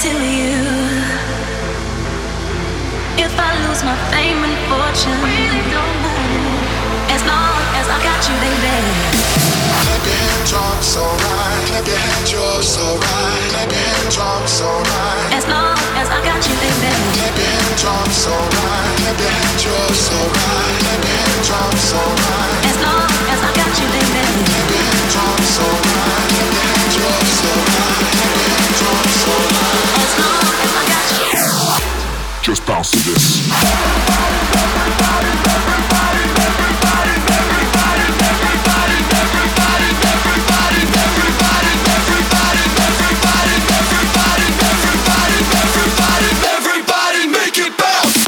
to you. If I lose my fame and fortune, really don't matter. As long as I got you, baby. Clap your hands, drop so right. Clap your hands, you're so right. Clap your hands, drop so right. As long as I got you, baby. Clap your hands, drop so right. Clap your hands, you're so right. Clap your hands, drop so right. As long as I got you, baby. Clap your hands, drop so right. Clap your hands, you're so right. Clap your hands, drop so right. As long as I got you. Just bounce to this. Everybody, everybody, everybody, everybody, everybody, everybody, everybody, everybody, everybody, everybody, everybody, everybody, everybody, everybody, make it bounce.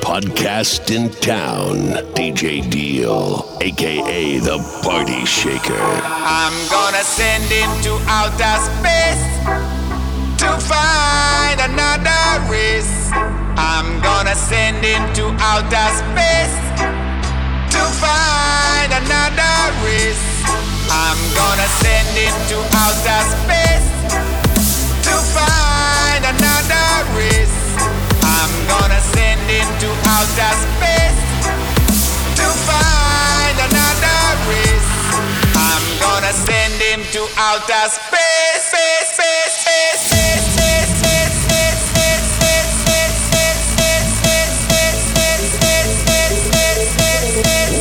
Podcast in town, DJ Deal, aka the Party Shaker. I'm gonna send him to outer space to find another race. I'm gonna send him to outer space to find another race. I'm gonna send him to outer space to find another race. I'm gonna send him to outer space to find another race. I'm gonna send him to outer space, space, space, space, space, space, space, space, space, space, space, space, space, space, space, space, space, space, space,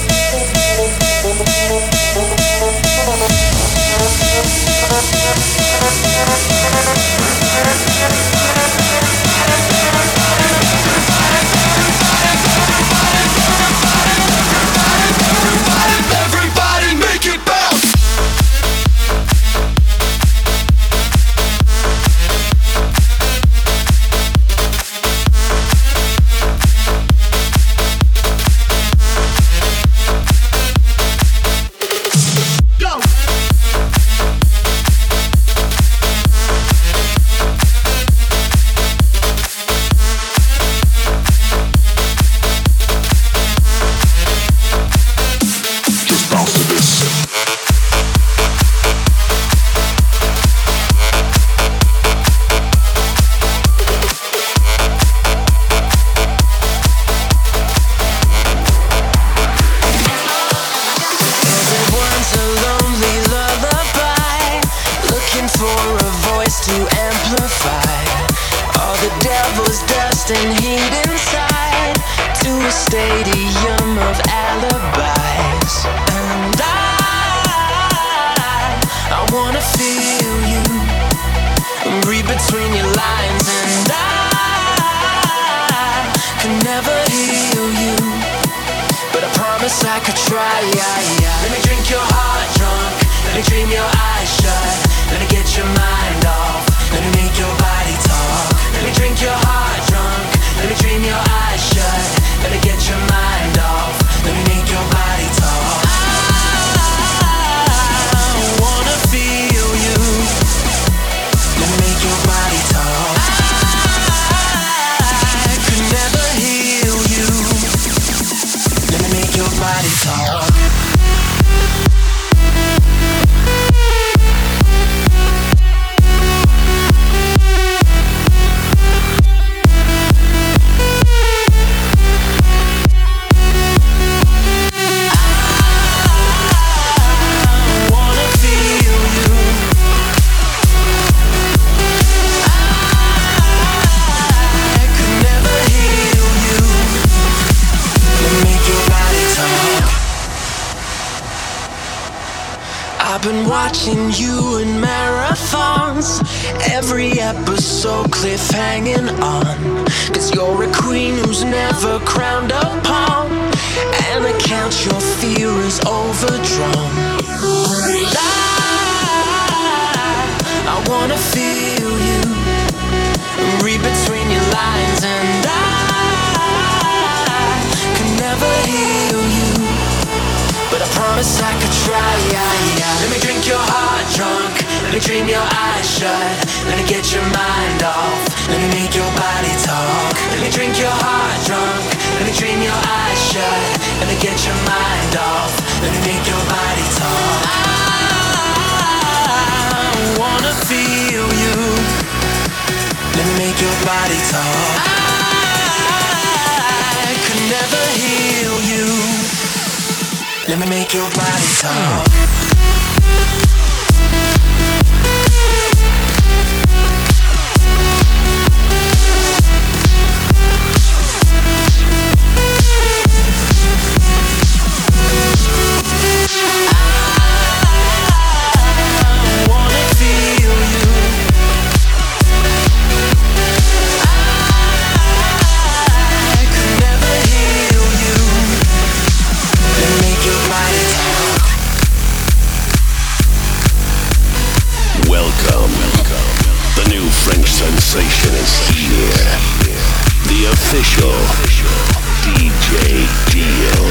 been watching you in marathons. Every episode cliffhanging on. Cause you're a queen who's never crowned upon. And I count your fear is overdrawn. I wanna feel you. Read between your lines and I can never heal you. But I promise I could try, yeah, yeah. Let me drink your heart drunk. Let me dream your eyes shut. Let me get your mind off. Let me make your body talk. Let me drink your heart drunk. Let me dream your eyes shut. Let me get your mind off. Let me make your body talk. I wanna feel you. Let me make your body talk. I could never heal you. Let me make your body talk. I wanna feel you. I could never heal you. Let me make your body talk. Welcome. The new French sensation is here. The official DJ Deal.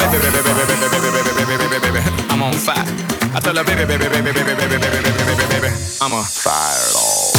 her baby, baby, baby, baby, baby, baby, baby, baby, I'm on fire. I tell her baby, baby, baby, baby, baby, baby, baby, baby, I'm on fire.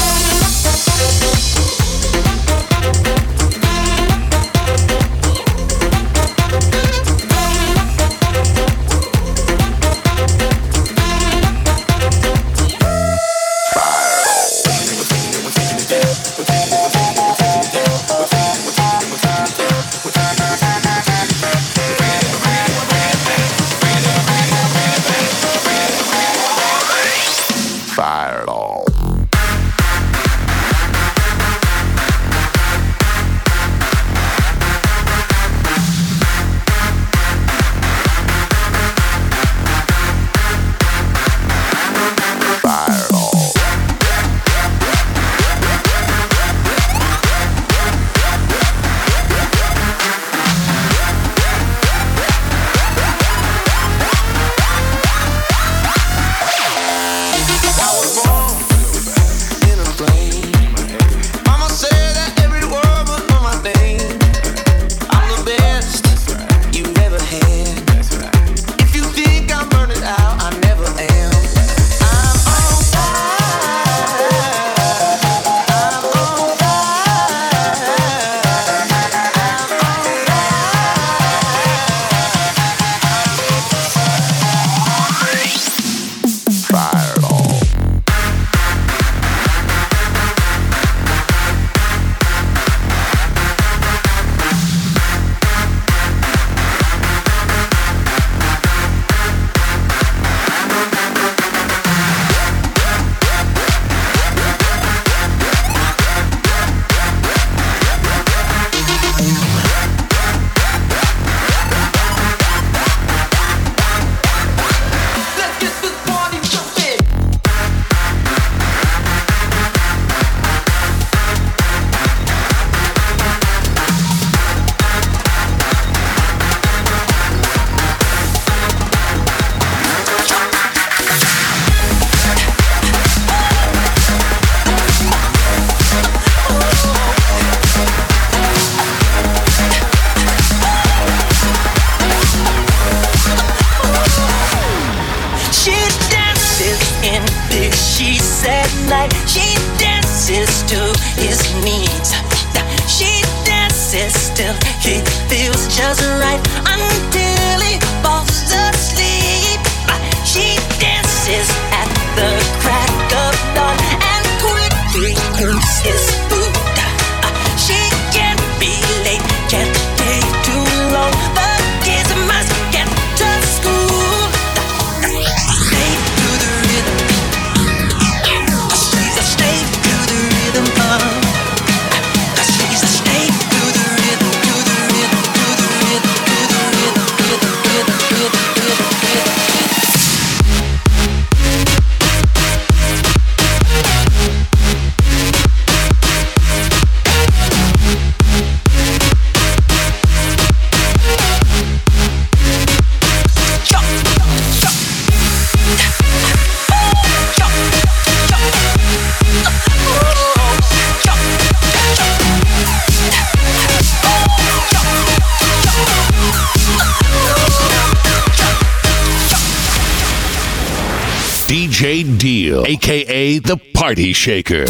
Jane Deal, a.k.a. the Party Shaker.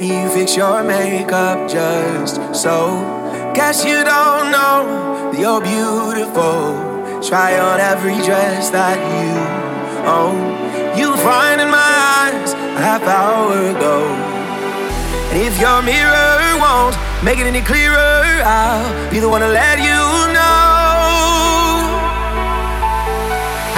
You fix your makeup just so. Guess you don't know you're beautiful. Try on every dress that you own. You find in my eyes a half hour ago. And if your mirror won't make it any clearer, I'll be the one to let you know.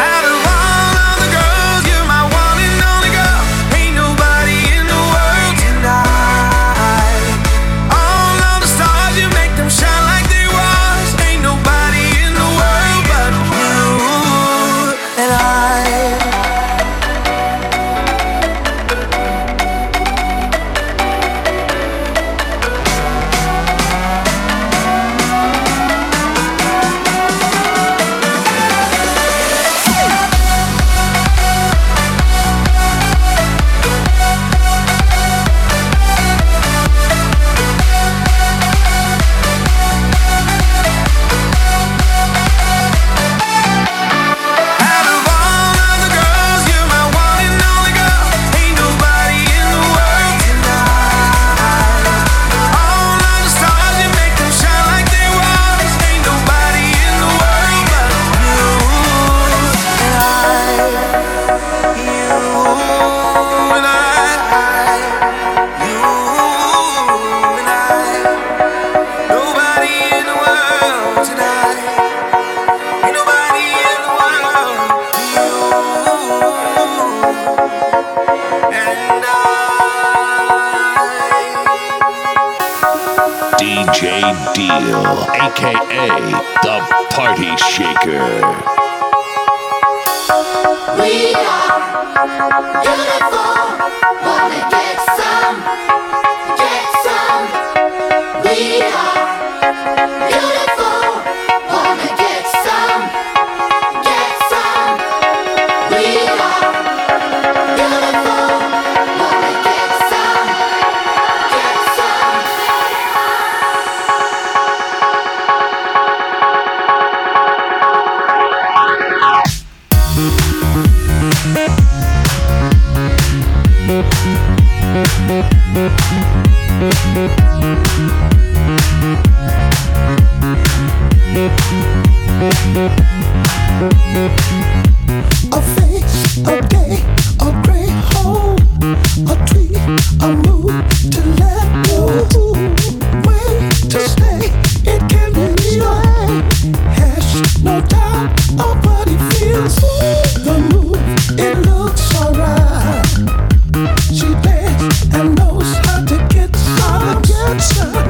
Out of all of the girls, you're my one and only girl. Ain't nobody in the world tonight. All of the stars, you make them shine like they was. Ain't nobody in the world but you and I. DJ Deal, aka the Party Shaker. We are beautiful, wanna get some. We are beautiful, wanna get some, get some. We are beautiful, wanna get some, get some. A face, a day, a great hole, a tree, a move to let go, way to stay, it can be right. Hash, no doubt, our body feels the move, it looks alright. She dance and knows how to get some, get some.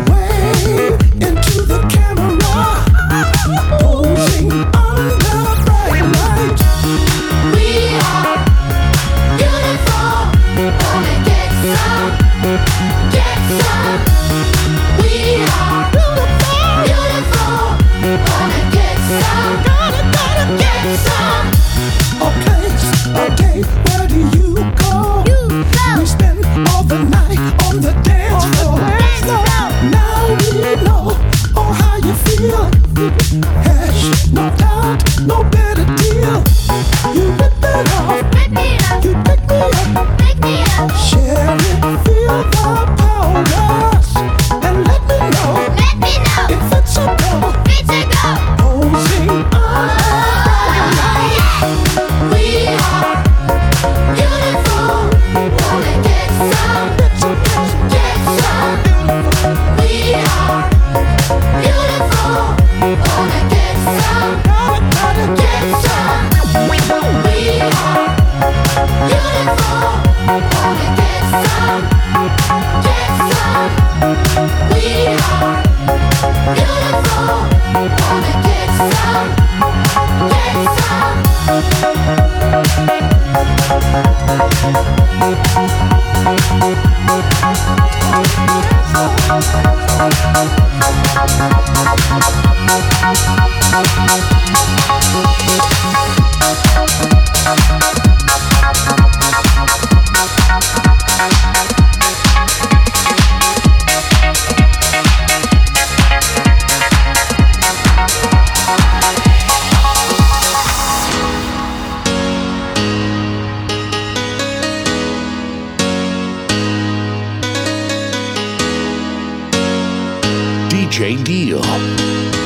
Jane Deal,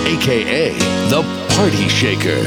aka the Party Shaker.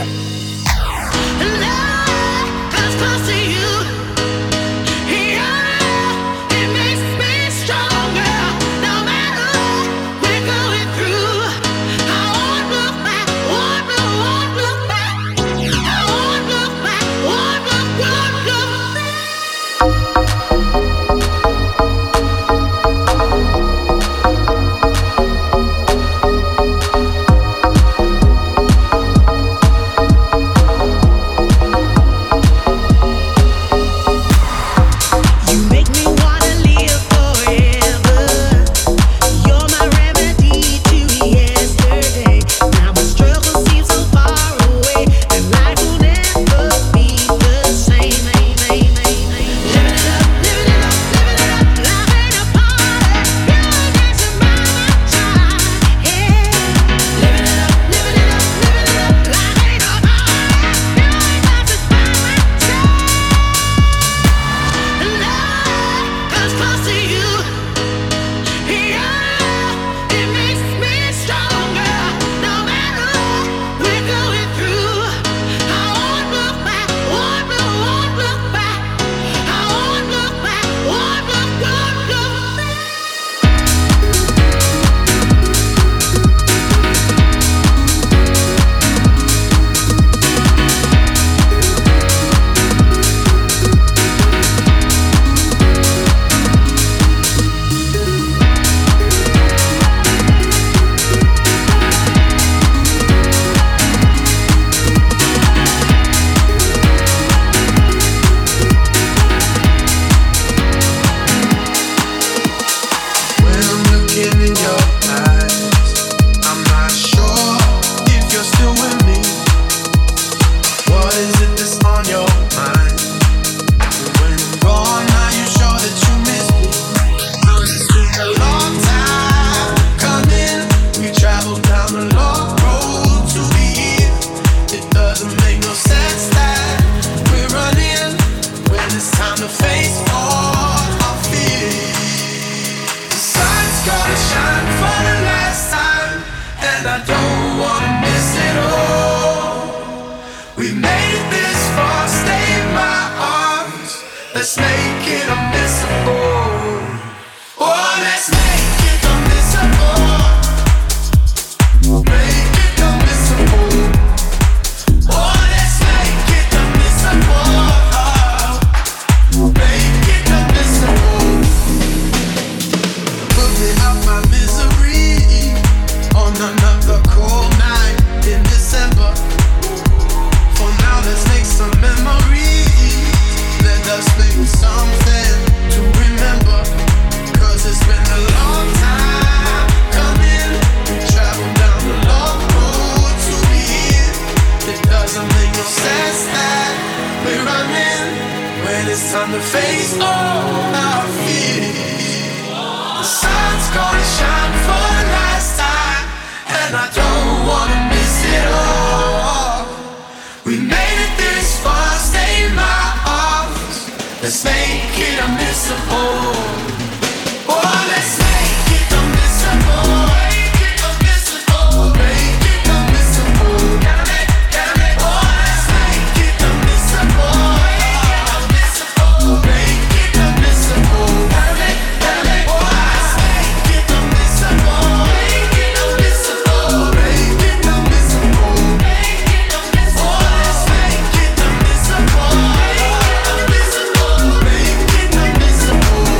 Let's make it unmissable. Oh, let's make it unmissable. Make it unmissable. Oh, let's make it unmissable. Make it unmissable. Put me out my misery on another cold night in December. For now, let's make some memories. Let us make something to remember, 'cause it's been a long time coming. We traveled down the long road to be here. It doesn't make no sense that we're running when it's time to face all our fears. The sun's gonna shine for the last time, and I don't wanna miss it all. We made it this far, stay my. Let's make it unmissable. Oh, let's make it unmissable. Make it unmissable. Make it unmissable. Got it, oh, let's make it unmissable. Make it unmissable. Got it, oh, let's make it unmissable. Make it unmissable. Make it unmissable. Make it unmissable. Oh, let's make it unmissable.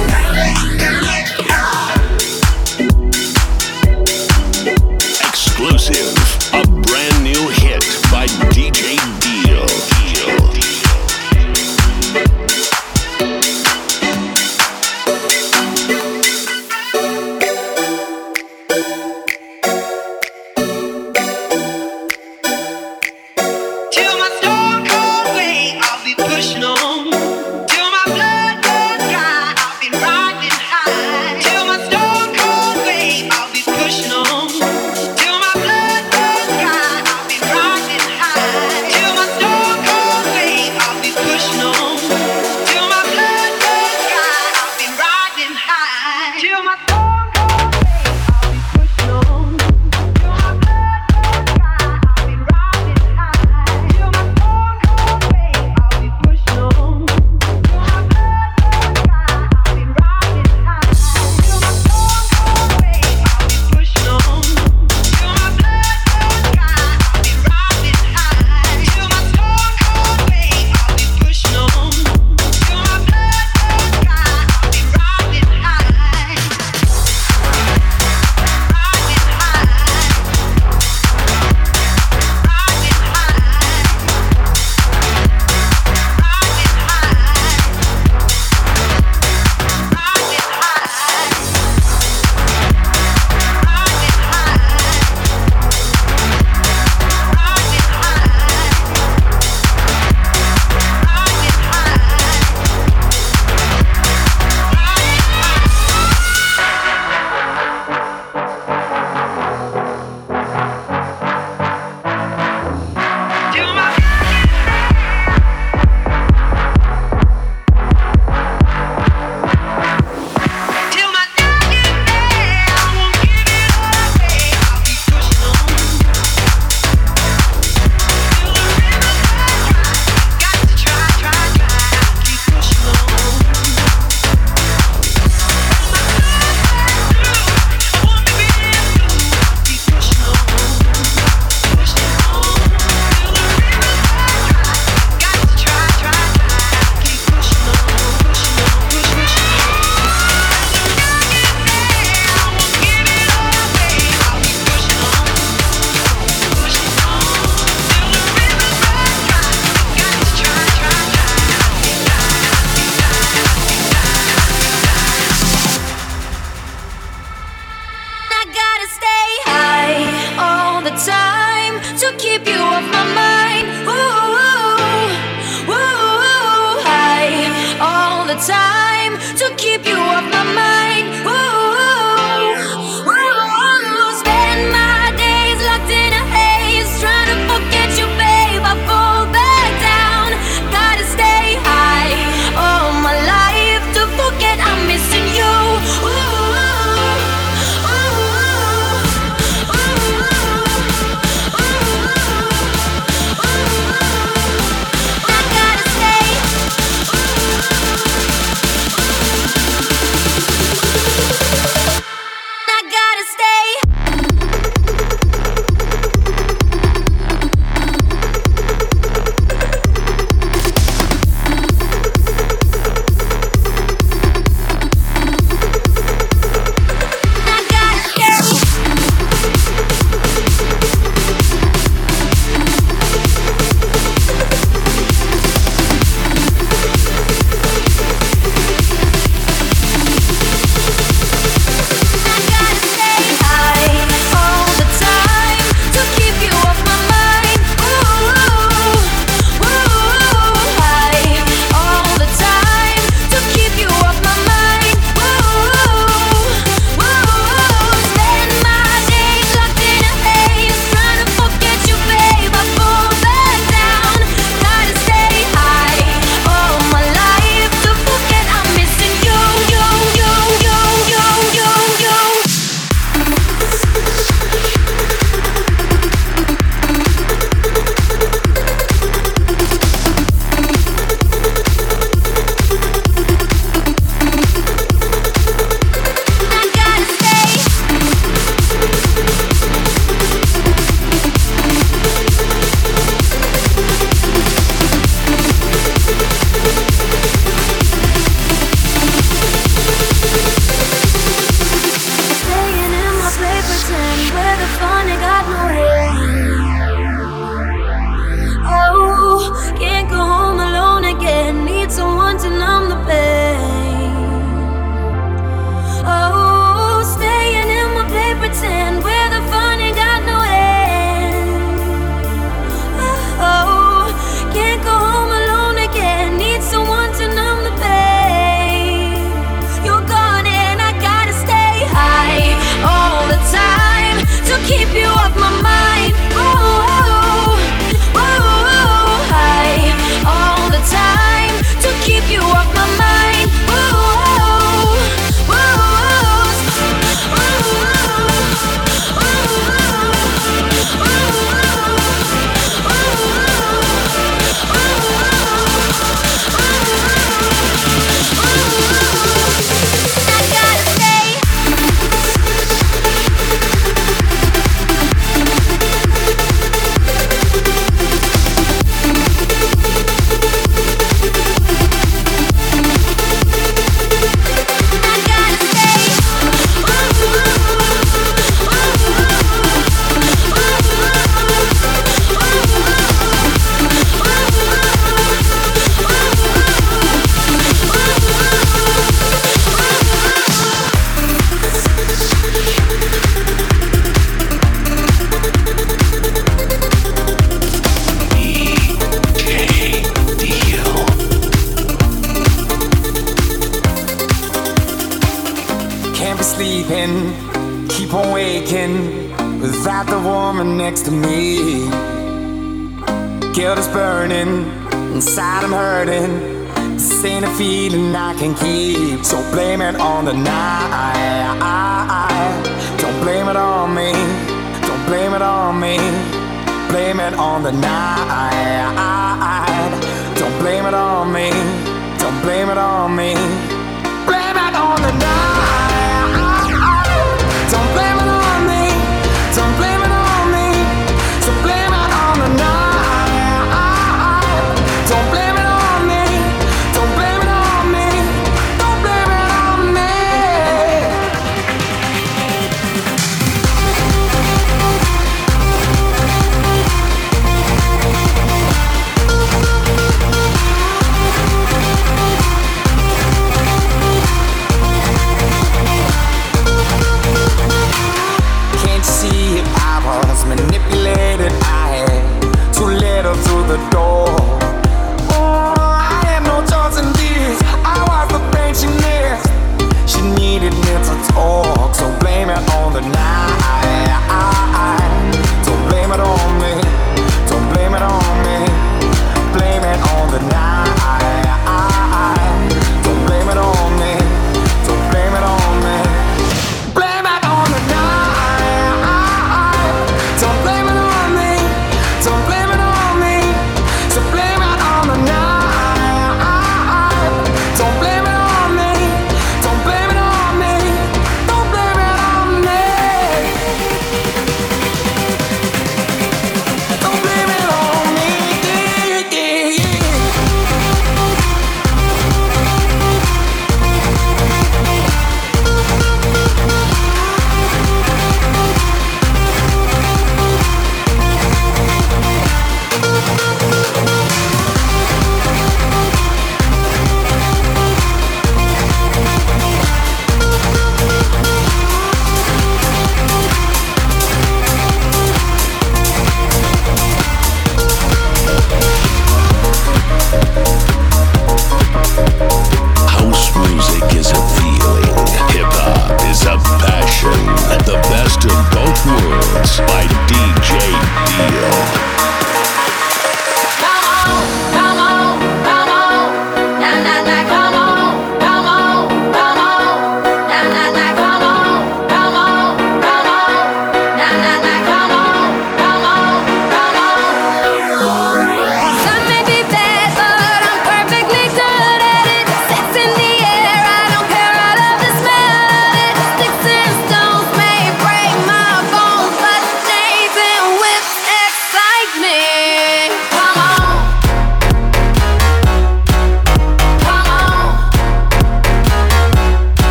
sleeping, keep on waking without the woman next to me. Guilt is burning, inside I'm hurting. This ain't a feeling I can keep. So blame it on the night. Don't blame it on me. Don't blame it on me. Blame it on the night. Don't blame it on me. Don't blame it on me. Blame it on the night. Don't blame it on me. Don't blame it on me. So blame it on the night. Don't blame it on me. Don't blame it on me. Don't blame it on me.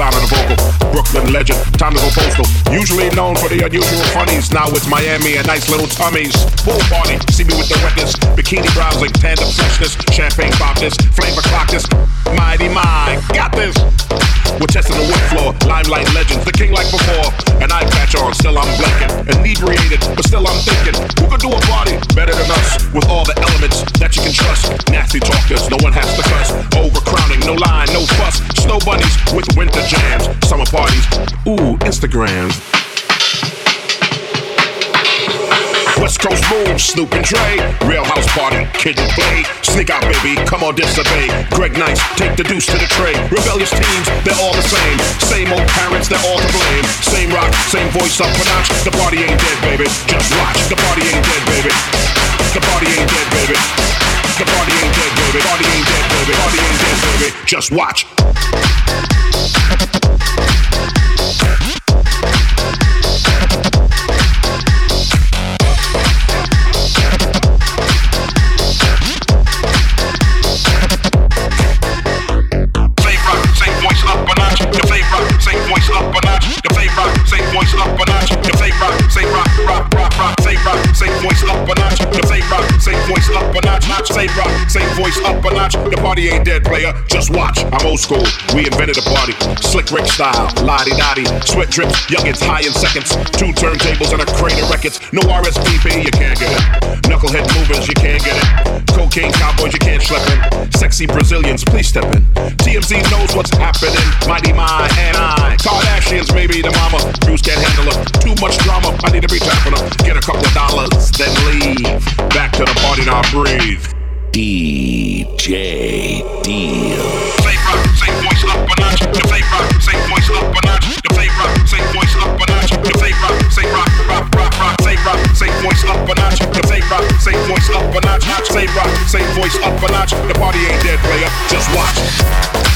sound of the vocal. Brooklyn legend, time to go postal. Usually known for the unusual funnies, now it's Miami and nice little tummies. Pool party, see me with the records. Bikini browsing, tandem freshness. Champagne pop this, flavor clock this. Mighty mind, got this. We're testing the wood floor, limelight legends, the king like before. An eye patch on, still I'm blanking. Inebriated, but still I'm thinking. Who could do a party better than us? With all the elements that you can trust. Nasty talkers, no one has to cuss. Overcrowding, no line, no fuss. Snow bunnies with winter jams. Summer parties, ooh, Instagrams. West Coast moves, Snoop and Dre. Real house party, kid and play. Sneak out, baby, come on, disobey. Greg Nice, take the deuce to the tray. Rebellious teens, they're all the same. Same old parents, they're all to blame. Same rock, same voice up a notch. The party ain't dead, baby, just watch. The party ain't dead, baby. The party ain't dead, baby. The party ain't dead, baby. Party ain't dead, baby. Party ain't dead, baby. Just watch. The party ain't dead, player, just watch. I'm old school, we invented the party. Slick Rick style, la-di-da-di. Sweat drips, youngins high in seconds. Two turntables and a crate of records. No RSVP, you can't get it. Knucklehead movers, you can't get it. Cocaine cowboys, you can't schlep in. Sexy Brazilians, please step in. TMZ knows what's happening. Mighty Ma and I. Kardashians, maybe the mama. Bruce can't handle her. Too much drama, I need to be tapping her. Get a couple of dollars, then leave. Back to the party, now breathe. DJ Deal. Same rock, same voice up a notch. The same rock, same voice up a notch. The same rock, same voice up a notch. The same rock, rock, rock, same voice up a notch. The same rock, same voice up a notch. Same rock, same voice up a notch. The party ain't dead, player. Just watch.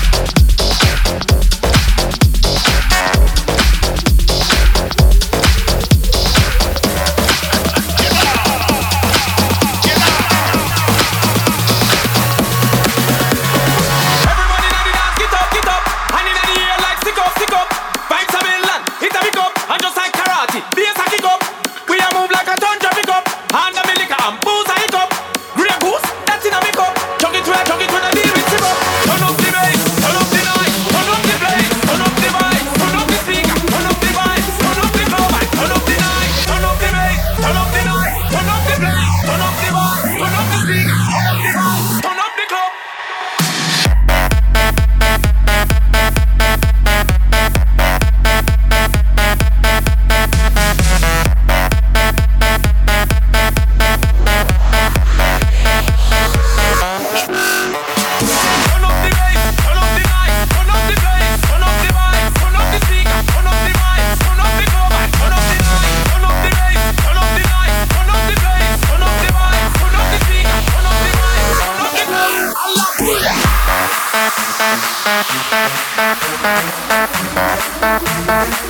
Turn up the night, turn up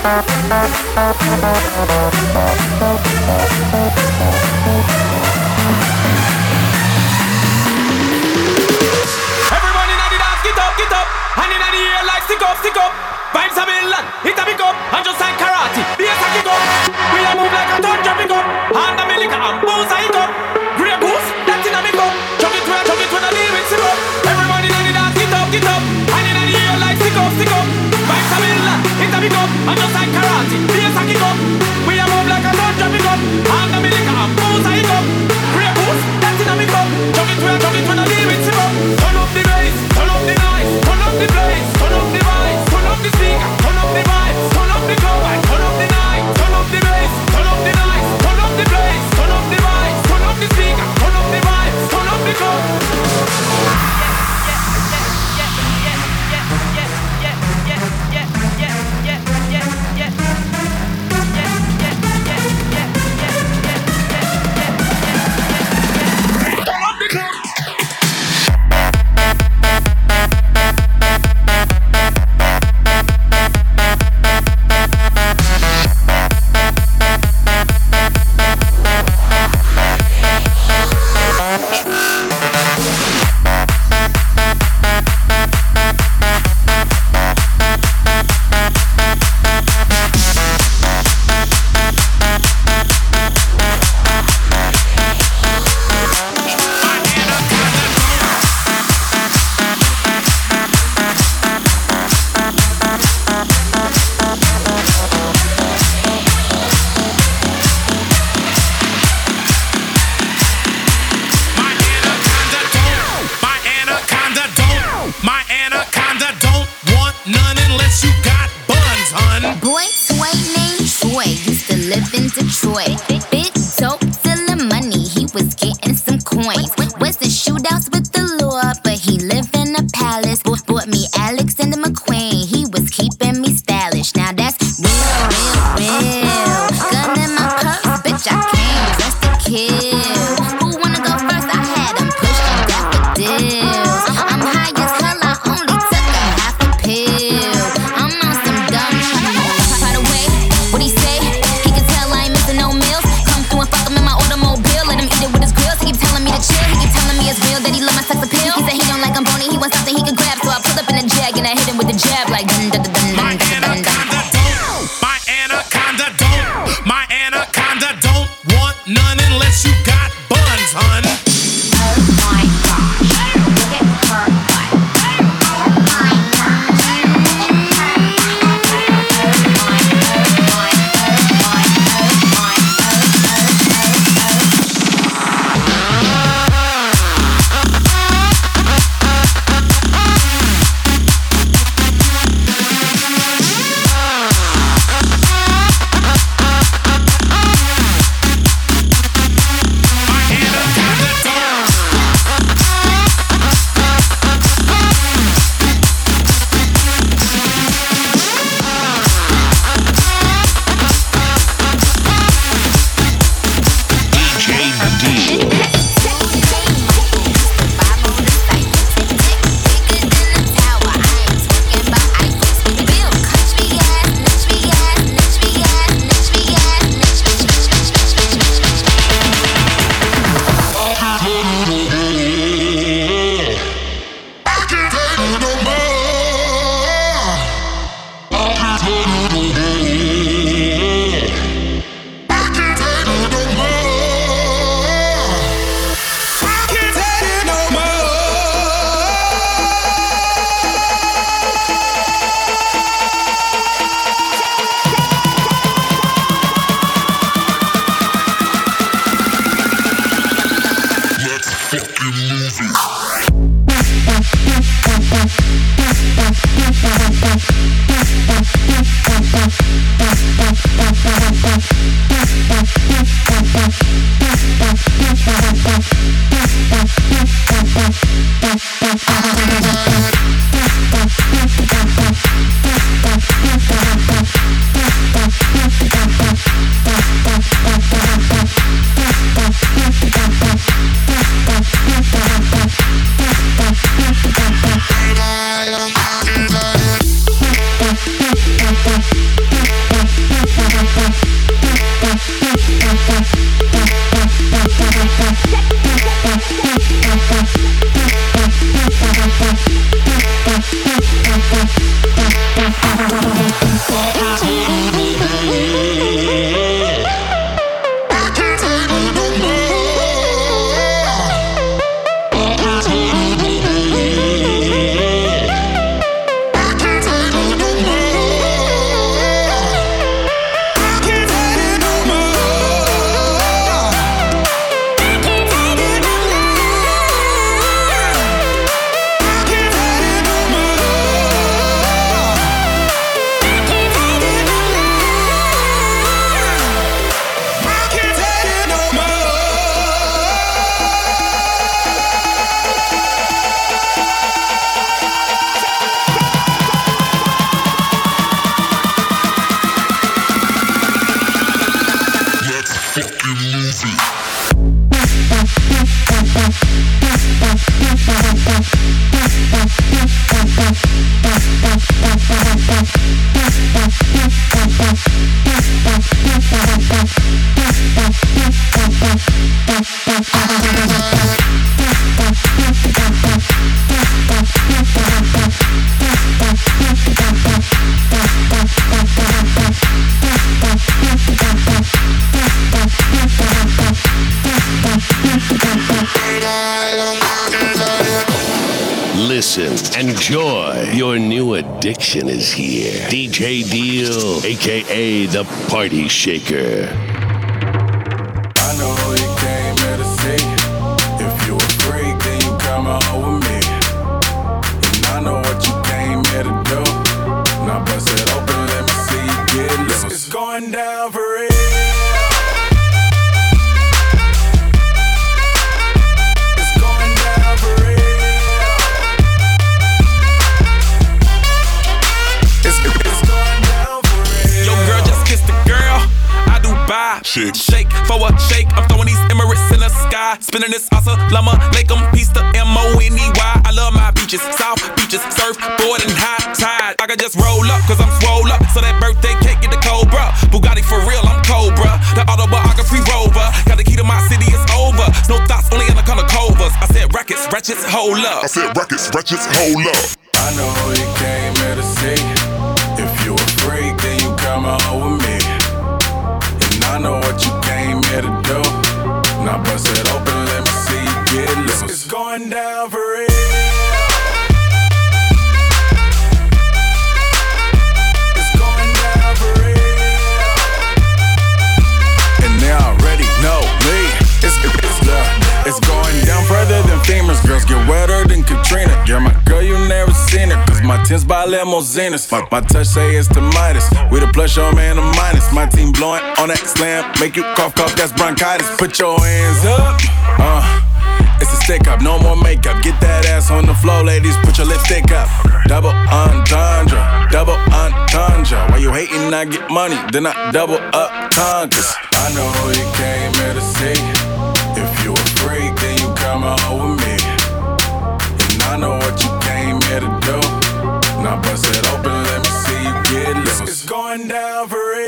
the vibe, turn up the night, turn up the bass, turn up the night. boy used to live in Detroit. Big dope dealing money, he was getting some coins. Was in shootouts with the law, but he lived in a palace. Bought me Alexander McQueen, he was keeping me stylish. Now that's real. Gun in my purse, bitch, I came just to kill. Who wanna go first? I had him pushing daffodils. I'm high as hell, I only took a half a pill. I'm on some dumb shit. By the way, what he say? He can tell I ain't missing no meals. Come through and fuck him in my automobile. Let him eat it with his grills. He keep telling me to chill. He keep telling me it's real that he love my sex appeal. He said he don't like I'm bony, he wants something he can grab. So I pulled up in a jag and I hit him with a jab like dun dun dun dun dun dun dun. None unless you got buns, hun. Enjoy. Your new addiction is here. DJ Deal, a.k.a. the Party Shaker. I know you came here to see. If you a freak, then you come out with me. And I know what you came here to do. Now bust it open, let me see you get loose. It's going down. chick. Shake for a shake, I'm throwing these Emirates in the sky. Spinning this awesome llama, make them piece the M-O-N-E-Y. I love my beaches, south beaches, surfboard and high tide. I can just roll up, cause I'm swole up, so that birthday cake get the Cobra. Bugatti for real, I'm Cobra, the autobiography rover. Got the key to my city, it's over. No thoughts, only in the color covers. I said rackets, wretches, hold up. I said rackets, wretches, hold up. I know you came here to see. If you a freak, then you come on with me. And I know what you came here to do. Now bust it open, let me see you get loose. It's going down for real. It's going down for real. And they already know me. It's going down further than femurs. Girls get wetter than Katrina. Yeah, my girl, you never seen her. Cause my tents by limousines. My touch say it's the Midas. We the plus, your man, the minus. My team blowing on that slam. Make you cough, cough, that's bronchitis. Put your hands up. It's a stick up, no more makeup. Get that ass on the floor, ladies. Put your lipstick up. Double entendre, double entendre. Why you hating? I get money, then I double up tongas. I know you came here to see. If you a freak, then you come on with me. And I know what you came here to do. Now bust it open, let me see you get loose. It's going down for real.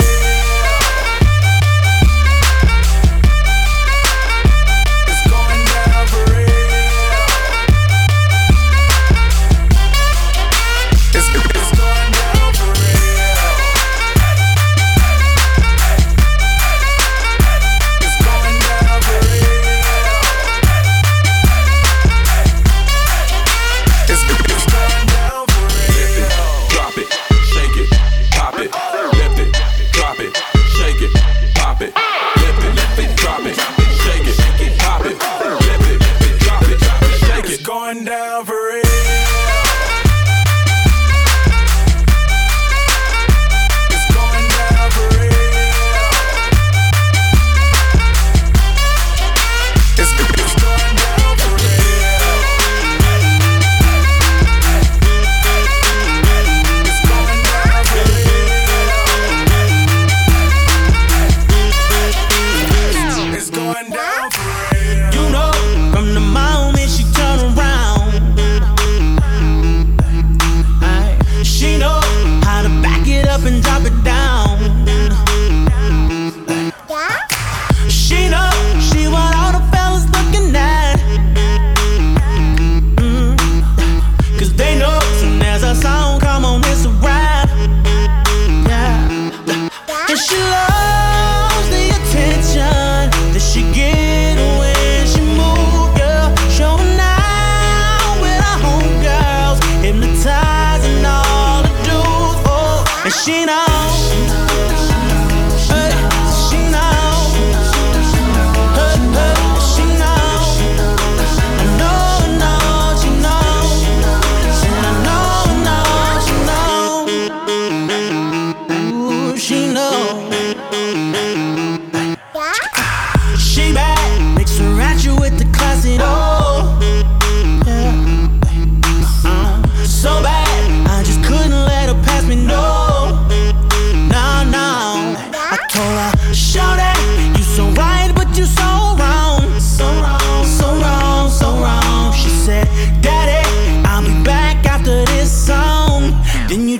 It's going down for real. It's going down for real.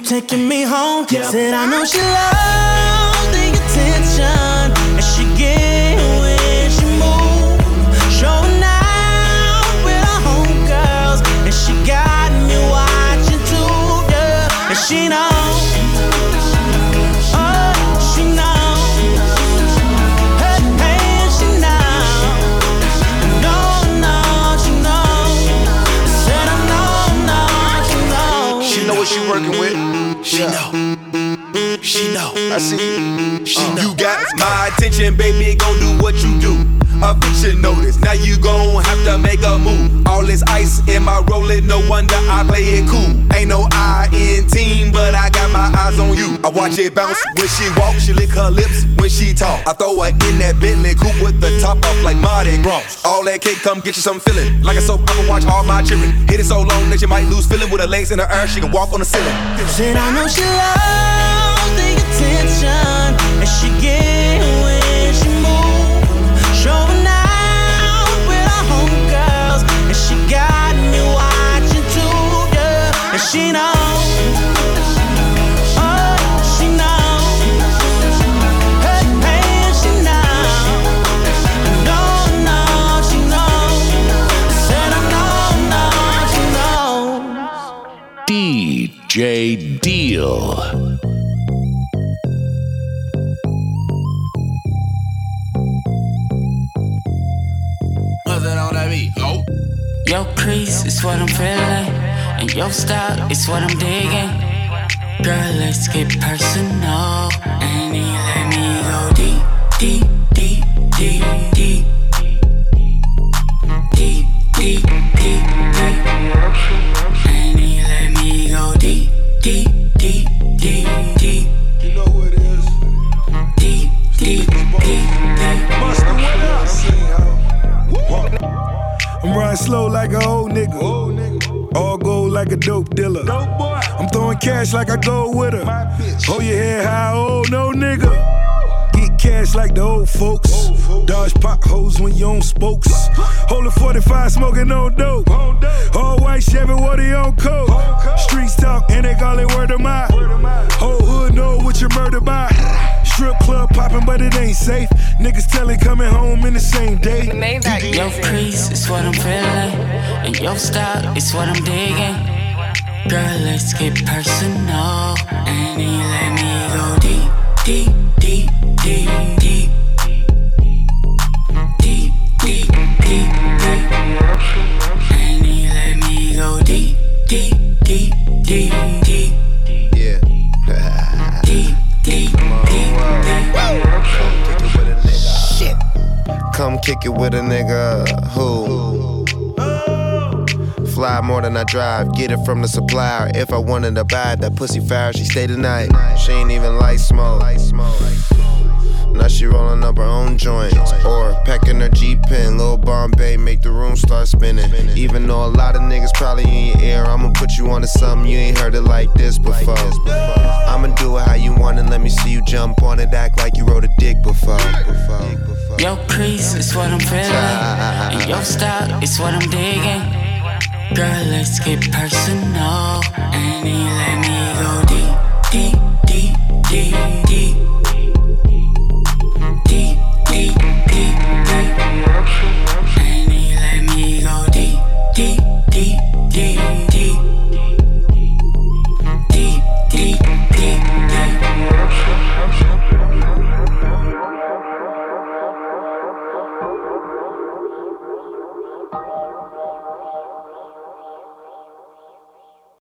Taking me home, yep. Said I know she loves the attention and she get when she move, showing out with her homegirls, and she got me watching too, yeah, and she knows. She working with? She know. She know. I see you. She know. You got my attention, baby. Gon' do what you do. Affection notice. Now you gon' have to make a move. All this ice in my rollin', no wonder I play it cool. Ain't no I in team, but I got my eyes on you. I watch it bounce when she walks. She lick her lips when she talk. I throw her in that Bentley coupe with the top off like Mardi Gras. All that cake, come get you some feeling. Like a soap, I'ma watch all my children. Hit it so long that you might lose feeling. With her legs in her air, she can walk on the ceiling. Said I know she loves the attention, and she get when she Deal. Your crease is what I'm feeling, and your style is what I'm digging. Girl, let's get personal, and you let me go deep, deep, deep, deep, deep, deep, deep, deep, deep, and you let me go deep, deep, deep, deep, deep. You know what it is? Deep, deep, deep, deep, deep. I'm riding slow like a old nigga. All gold like a dope dealer. I'm throwing cash like I go with her. Hold your head high, oh no nigga. Get cash like the old folks. Dodge potholes when you on spokes. Holding 45, smoking on dope. All white Chevy, what he on coke. Streets talk and they call it word of mouth. Whole hood know what you murder by. Strip club poppin', but it ain't safe. Niggas tellin' coming home in the same day. Your crease is what I'm feelin', and your style is what I'm diggin'. Girl, let's get personal, and you let me go deep, deep, deep, deep, deep, deep, deep, deep, deep, and you let me go deep, deep, deep, deep, deep, yeah, deep. Deep, deep, deep. Come kick it with a nigga. Shit. Come kick it with a nigga who fly more than I drive. Get it from the supplier. If I wanted to buy it, that pussy fire, she stay tonight. She ain't even like smoke. Now she rolling up her own joints or packing her G-Pen. Lil Bombay make the room start spinning. Even though a lot of niggas probably in your ear, I'ma put you onto something you ain't heard it like this before. I'ma do it how you want it, let me see you jump on it, act like you rode a dick before. Your crease is what I'm feeling, and your style is what I'm digging. Girl, let's get personal, and you let me go deep.